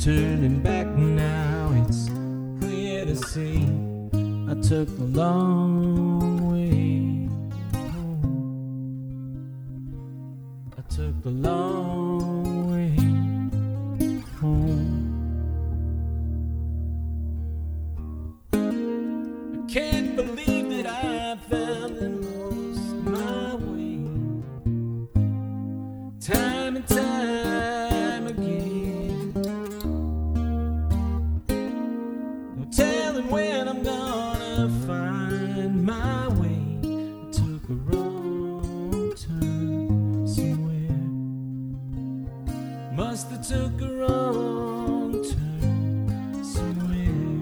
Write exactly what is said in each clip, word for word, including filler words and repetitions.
turning back now, it's clear to see I took the long way home. I took the long way home. I can't believe that I found and lost my way, time and time again. No telling when I'm gonna find my way. I took a wrong turn somewhere. Must have took a wrong turn somewhere.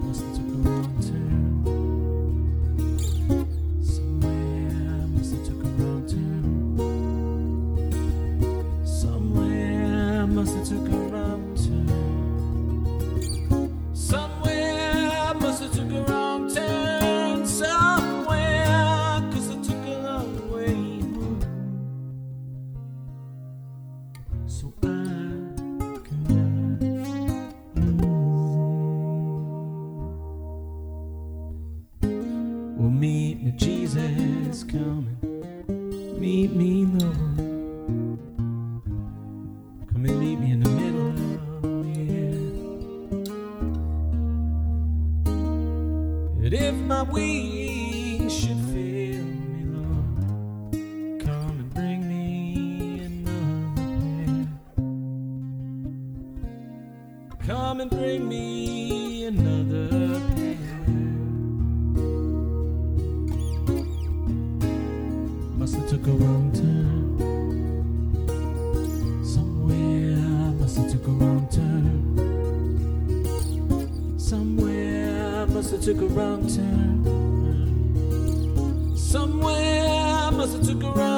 Must have took a wrong turn. Must have took a wrong turn. Somewhere I must have took a wrong turn. Somewhere, cause I took a long way home. So I cannot lose it. Well, meet me, Jesus, coming. Meet me, Lord. Come meet me in the middle of the air. And if my wings should fail me, Lord, come and bring me another pair. Come and bring me another pair. Must have took a wrong turn. Must have took a wrong turn. Somewhere, must have took a wrong turn.